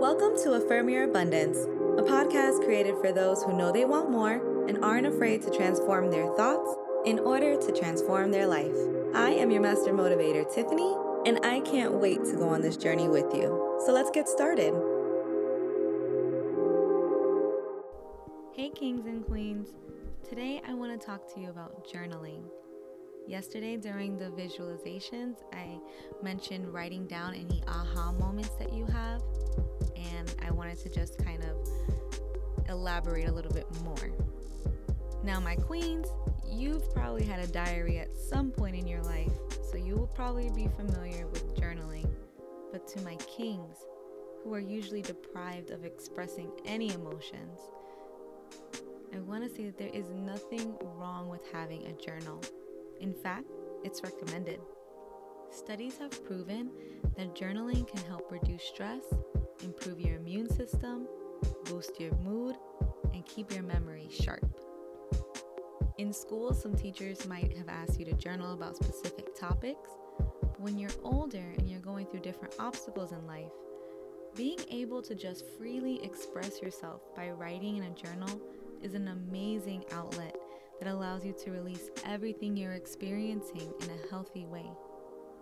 Welcome to Affirm Your Abundance, a podcast created for those who know they want more and aren't afraid to transform their thoughts in order to transform their life. I am your master motivator, Tiffany, and I can't wait to go on this journey with you. So let's get started. Hey, kings and queens. Today, I want to talk to you about journaling. Yesterday during the visualizations, I mentioned writing down any aha moments that you have, and I wanted to just kind of elaborate a little bit more. Now, my queens, you've probably had a diary at some point in your life, so you will probably be familiar with journaling. But to my kings, who are usually deprived of expressing any emotions, I want to say that there is nothing wrong with having a journal. In fact, it's recommended. Studies have proven that journaling can help reduce stress, improve your immune system, boost your mood, and keep your memory sharp. In school, some teachers might have asked you to journal about specific topics, but when you're older and you're going through different obstacles in life, being able to just freely express yourself by writing in a journal is an amazing outlet that allows you to release everything you're experiencing in a healthy way.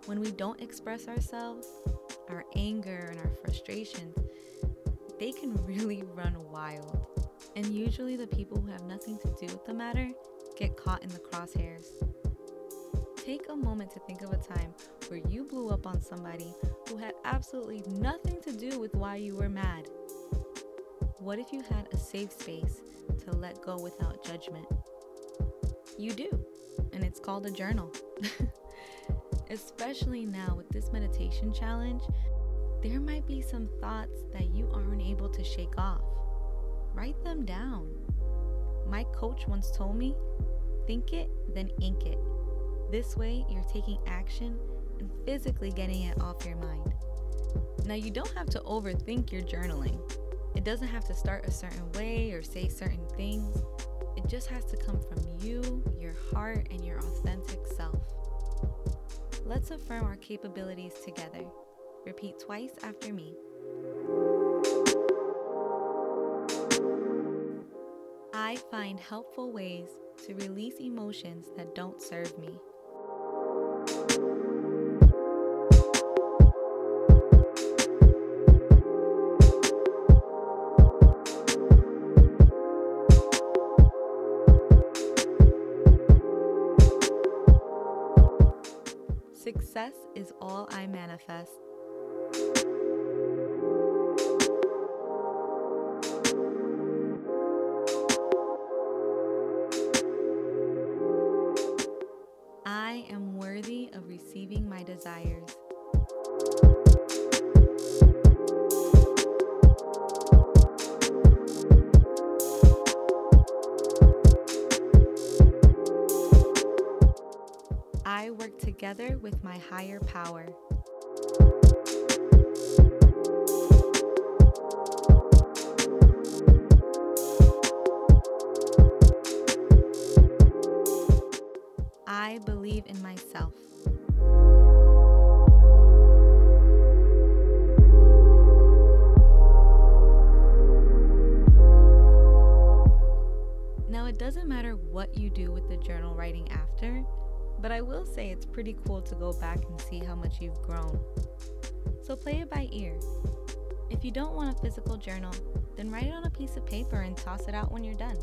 When we don't express ourselves, our anger and our frustrations, they can really run wild. And usually the people who have nothing to do with the matter get caught in the crosshairs. Take a moment to think of a time where you blew up on somebody who had absolutely nothing to do with why you were mad. What if you had a safe space to let go without judgment? You do, and it's called a journal. Especially now with this meditation challenge, there might be some thoughts that you aren't able to shake off. Write them down. My coach once told me, think it, then ink it. This way, you're taking action and physically getting it off your mind. Now, you don't have to overthink your journaling. It doesn't have to start a certain way or say certain things. It just has to come from you, your heart, and your authentic self. Let's affirm our capabilities together. Repeat twice after me. I find helpful ways to release emotions that don't serve me. Success is all I manifest. I am worthy of receiving my desires. I work together with my higher power. I believe in myself. Now, it doesn't matter what you do with the journal writing after, but I will say it's pretty cool to go back and see how much you've grown. So play it by ear. If you don't want a physical journal, then write it on a piece of paper and toss it out when you're done.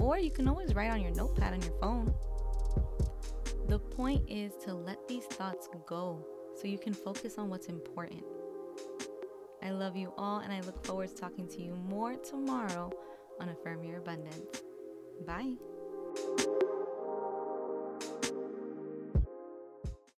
Or you can always write on your notepad on your phone. The point is to let these thoughts go so you can focus on what's important. I love you all, and I look forward to talking to you more tomorrow on Affirm Your Abundance. Bye.